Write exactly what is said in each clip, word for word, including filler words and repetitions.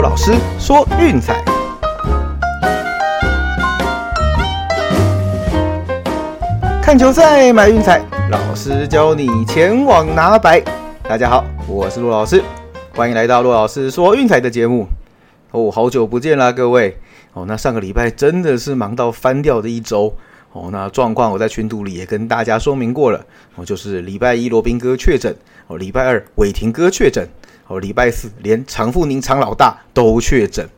佑老师说运彩，看球赛买运彩，老师教你前往拿白。大家好，我是骆老师，欢迎来到骆老师说运彩的节目。哦，好久不见啦，各位。哦，那上个礼拜真的是忙到翻掉的一周。哦，那状况我在群组里也跟大家说明过了。哦，就是礼拜一罗宾哥确诊，哦，礼拜二伟霆哥确诊，哦，礼拜四连常富宁常老大都确诊。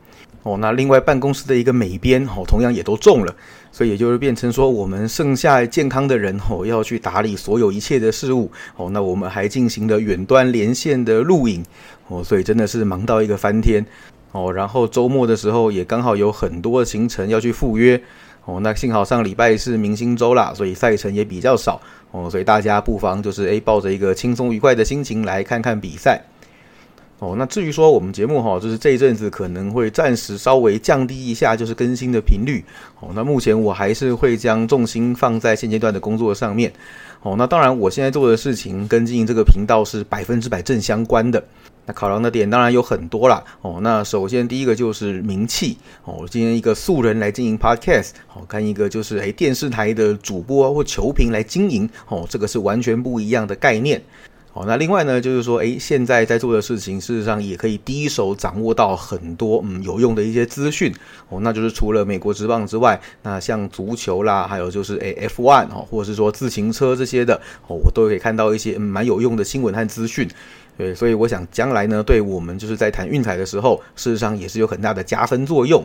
哦，那另外办公室的一个美编，哦，同样也都中了，所以也就是变成说，我们剩下健康的人，哦，要去打理所有一切的事务。哦，那我们还进行了远端连线的录影。哦，所以真的是忙到一个翻天。哦，然后周末的时候也刚好有很多行程要去赴约。哦，那幸好上礼拜是明星周啦，所以赛程也比较少。哦，所以大家不妨就是诶抱着一个轻松愉快的心情来看看比赛。哦，那至于说我们节目齁、哦、就是这一阵子可能会暂时稍微降低一下就是更新的频率。哦，那目前我还是会将重心放在现阶段的工作上面。哦，那当然我现在做的事情跟经营这个频道是百分之百正相关的。那考量的点当然有很多啦。哦，那首先第一个就是名气。哦，今天一个素人来经营 podcast， 哦，跟一个就是诶电视台的主播或球评来经营，哦，这个是完全不一样的概念。哦，那另外呢，就是说，诶，现在在做的事情，事实上也可以第一手掌握到很多嗯有用的一些资讯。哦，那就是除了美国职棒之外，那像足球啦，还有就是诶 F 一 哦，或者是说自行车这些的，哦，我都可以看到一些嗯蛮有用的新闻和资讯。对，所以我想将来呢，对我们就是在谈运彩的时候，事实上也是有很大的加分作用。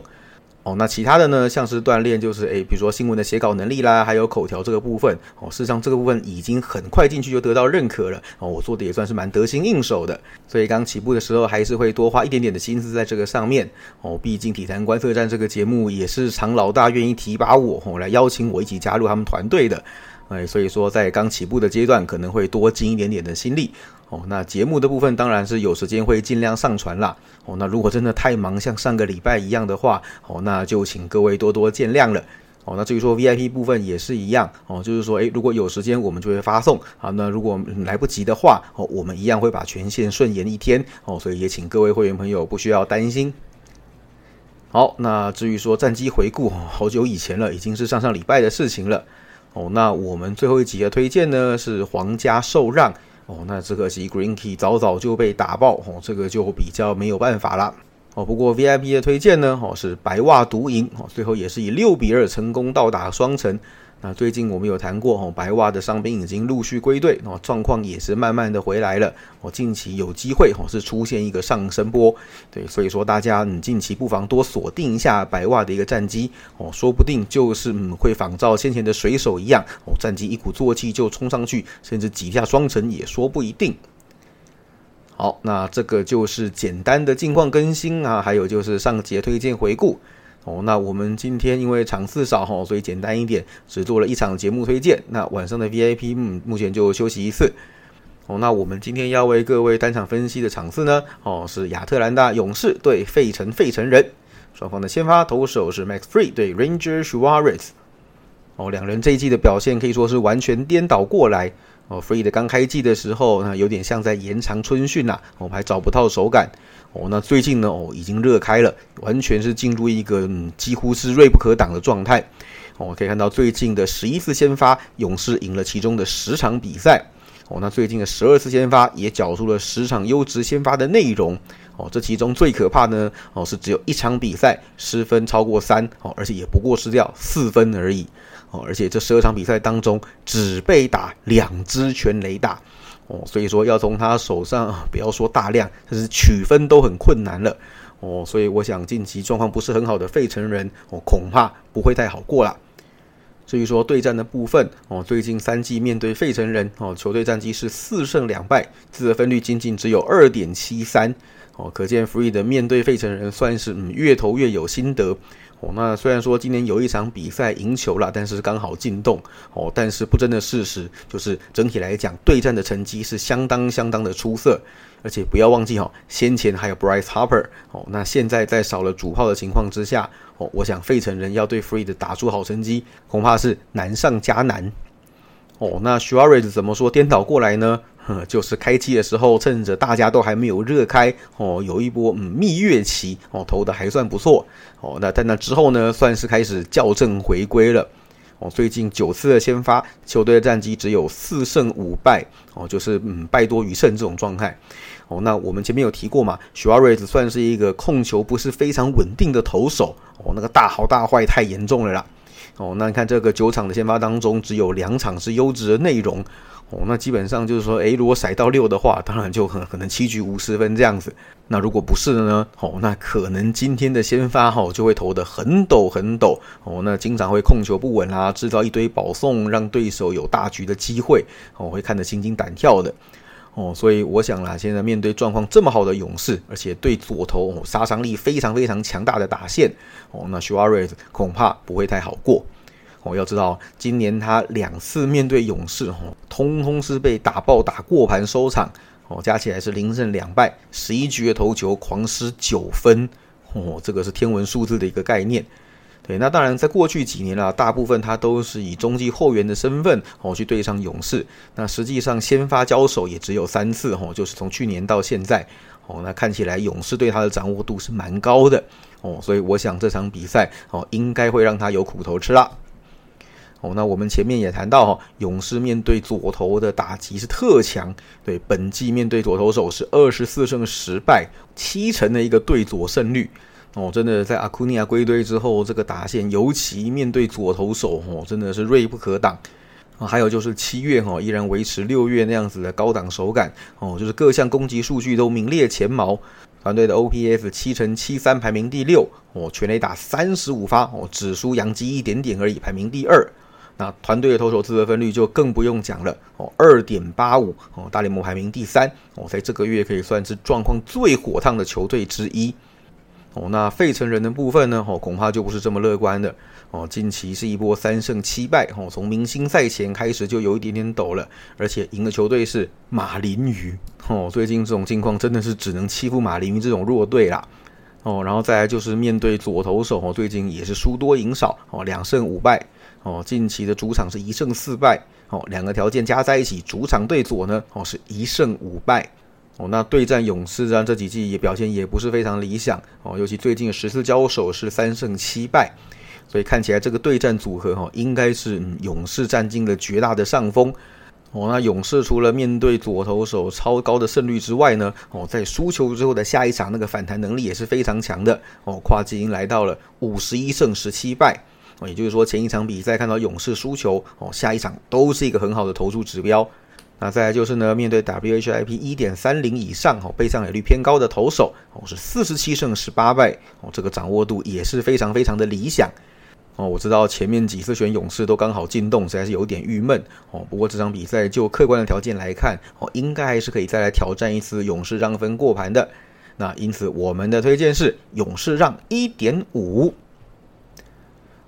哦，那其他的呢，像是锻炼就是诶比如说新闻的写稿能力啦，还有口条这个部分。哦，事实上这个部分已经很快进去就得到认可了。哦，我做的也算是蛮得心应手的。所以刚起步的时候还是会多花一点点的心思在这个上面。哦，毕竟体坛观测站这个节目也是常老大愿意提拔我，哦，来邀请我一起加入他们团队的。哎，所以说在刚起步的阶段可能会多尽一点点的心力。哦，那节目的部分当然是有时间会尽量上传啦。哦，那如果真的太忙像上个礼拜一样的话，哦，那就请各位多多见谅了。哦，那至于说 V I P 部分也是一样。哦，就是说诶如果有时间我们就会发送。好，那如果来不及的话，哦，我们一样会把权限顺延一天。哦，所以也请各位会员朋友不需要担心。好，那至于说战绩回顾，哦，好久以前了，已经是上上礼拜的事情了。哦，那我们最后一集的推荐呢是皇家受让。哦，那这可惜 Green Key 早早就被打爆。哦，这个就比较没有办法啦。哦，不过 V I P 的推荐呢，哦，是白袜独赢。哦，最后也是以六比二成功到达双城。那最近我们有谈过，哦，白袜的伤兵已经陆续归队，哦，状况也是慢慢的回来了。哦，近期有机会，哦，是出现一个上升波。对，所以说大家，嗯、近期不妨多锁定一下白袜的一个战绩。哦，说不定就是、嗯、会仿照先前的水手一样，哦，战绩一鼓作气就冲上去，甚至挤下双城也说不一定。好，那这个就是简单的近况更新啊，还有就是上节推荐回顾。哦，那我们今天因为场次少，哦，所以简单一点，只做了一场节目推荐。那晚上的 V I P、嗯、目前就休息一次。哦，那我们今天要为各位单场分析的场次呢，哦，是亚特兰大勇士对费城费城人，双方的先发投手是 Max Frey 对 Ranger Suarez。哦，两人这一季的表现可以说是完全颠倒过来。哦，Frey 的刚开季的时候，那有点像在延长春训啦，啊，哦，还找不到手感。哦，那最近呢，哦，已经热开了，完全是进入一个、嗯、几乎是锐不可挡的状态。哦，可以看到最近的十一次先发，勇士赢了其中的十场比赛。哦，那最近的十二次先发也缴出了十场优质先发的内容。哦，这其中最可怕呢，哦，是只有一场比赛失分超过三，哦，而且也不过失掉四分而已。哦，而且这十二场比赛当中只被打两支全垒打。哦，所以说要从他手上，啊，不要说大量，但是取分都很困难了。哦，所以我想近期状况不是很好的费城人，哦，恐怕不会太好过啦。至于说对战的部分，哦，最近三季面对费城人，哦，球队战绩是四胜两败，自责分率仅仅只有 二点七三。哦，可见 Free 的面对费城人算是、嗯、越投越有心得。哦，那虽然说今年有一场比赛赢球啦，但是刚好进洞。哦，但是不争的事实就是整体来讲对战的成绩是相当相当的出色，而且不要忘记，哦，先前还有 Bryce Harper。哦，那现在在少了主炮的情况之下，哦，我想费城人要对 Free 的打出好成绩恐怕是难上加难。哦，那 Suarez 怎么说颠倒过来呢？呃、就是开机的时候趁着大家都还没有热开、哦、有一波、嗯、蜜月期、哦、投的还算不错、哦、那在那之后呢算是开始校正回归了、哦、最近九次的先发球队的战绩只有四胜五败、哦、就是、嗯、败多于胜这种状态、哦、那我们前面有提过嘛 Suarez 算是一个控球不是非常稳定的投手、哦、那个大好大坏太严重了啦哦，那你看这个九场的先发当中，只有两场是优质的内容哦。那基本上就是说，诶，如果甩到六的话，当然就很可能七局无失分这样子。那如果不是的呢？哦，那可能今天的先发哦就会投得很抖很抖哦。那经常会控球不稳啦、啊，制造一堆保送，让对手有大局的机会哦，会看得心惊胆跳的。哦，所以我想啦，现在面对状况这么好的勇士，而且对左投、哦、杀伤力非常非常强大的打线，哦，那 Suarez 恐怕不会太好过。哦，要知道今年他两次面对勇士，哦，通通是被打爆打过盘收场，哦，加起来是零胜两败，十一局的投球狂失九分，哦，这个是天文数字的一个概念。对，那当然在过去几年啊，大部分他都是以中继后援的身份、哦、去对上勇士，那实际上先发交手也只有三次、哦、就是从去年到现在、哦、那看起来勇士对他的掌握度是蛮高的、哦、所以我想这场比赛、哦、应该会让他有苦头吃啦、哦、那我们前面也谈到、哦、勇士面对左投的打击是特强，对，本季面对左投手是二十四胜十败，七成的一个对左胜率哦，真的在阿库尼亚归队之后，这个打线尤其面对左投手、哦、真的是锐不可挡、啊、还有就是七月、哦、依然维持六月那样子的高档手感、哦、就是各项攻击数据都名列前茅，团队的 O P S 七乘七三排名第六、哦、全垒打三十五发、哦、只输洋基一点点而已，排名第二。那团队的投手自责分率就更不用讲了、哦、二点八五、哦、大联盟排名第三、哦、在这个月可以算是状况最火烫的球队之一。哦、那费城人的部分呢、哦、恐怕就不是这么乐观的、哦、近期是一波三胜七败、哦、从明星赛前开始就有一点点抖了，而且赢的球队是马林鱼、哦、最近这种境况真的是只能欺负马林鱼这种弱队啦、哦、然后再来就是面对左投手、哦、最近也是输多赢少、哦、两胜五败、哦、近期的主场是一胜四败、哦、两个条件加在一起主场对左呢、哦、是一胜五败哦、那对战勇士啊，这几季也表现也不是非常理想、哦、尤其最近十次交手是三胜七败，所以看起来这个对战组合、哦、应该是、嗯、勇士占尽了绝大的上风、哦、那勇士除了面对左投手超高的胜率之外呢、哦、在输球之后的下一场那个反弹能力也是非常强的、哦、跨季已经来到了五十一胜十七败、哦、也就是说前一场比赛看到勇士输球、哦、下一场都是一个很好的投出指标。那再来就是呢，面对 W H I P 一点三零 以上、哦、被上垒率偏高的投手、哦、是四十七胜十八败、哦、这个掌握度也是非常非常的理想、哦、我知道前面几次选勇士都刚好进洞，实在是有点郁闷、哦、不过这场比赛就客观的条件来看、哦、应该还是可以再来挑战一次勇士让分过盘的，那因此我们的推荐是勇士让 一点五。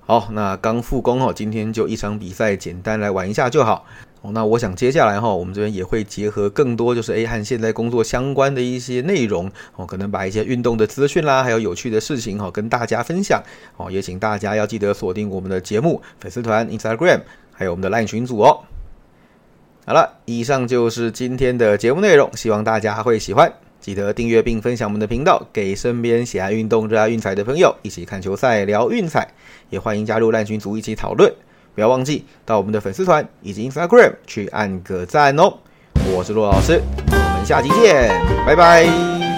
好，那刚复工、哦、今天就一场比赛简单来玩一下就好。哦、那我想接下来、哦、我们这边也会结合更多就是 A 和现在工作相关的一些内容、哦、可能把一些运动的资讯啦还有有趣的事情、哦、跟大家分享、哦、也请大家要记得锁定我们的节目粉丝团 Instagram 还有我们的 LINE 群组哦。好了，以上就是今天的节目内容，希望大家会喜欢，记得订阅并分享我们的频道给身边喜爱运动热爱运彩的朋友，一起看球赛聊运彩，也欢迎加入 LINE 群组一起讨论，不要忘记到我们的粉丝团以及 Instagram 去按个赞哦！我是骆老师，我们下期见，拜拜。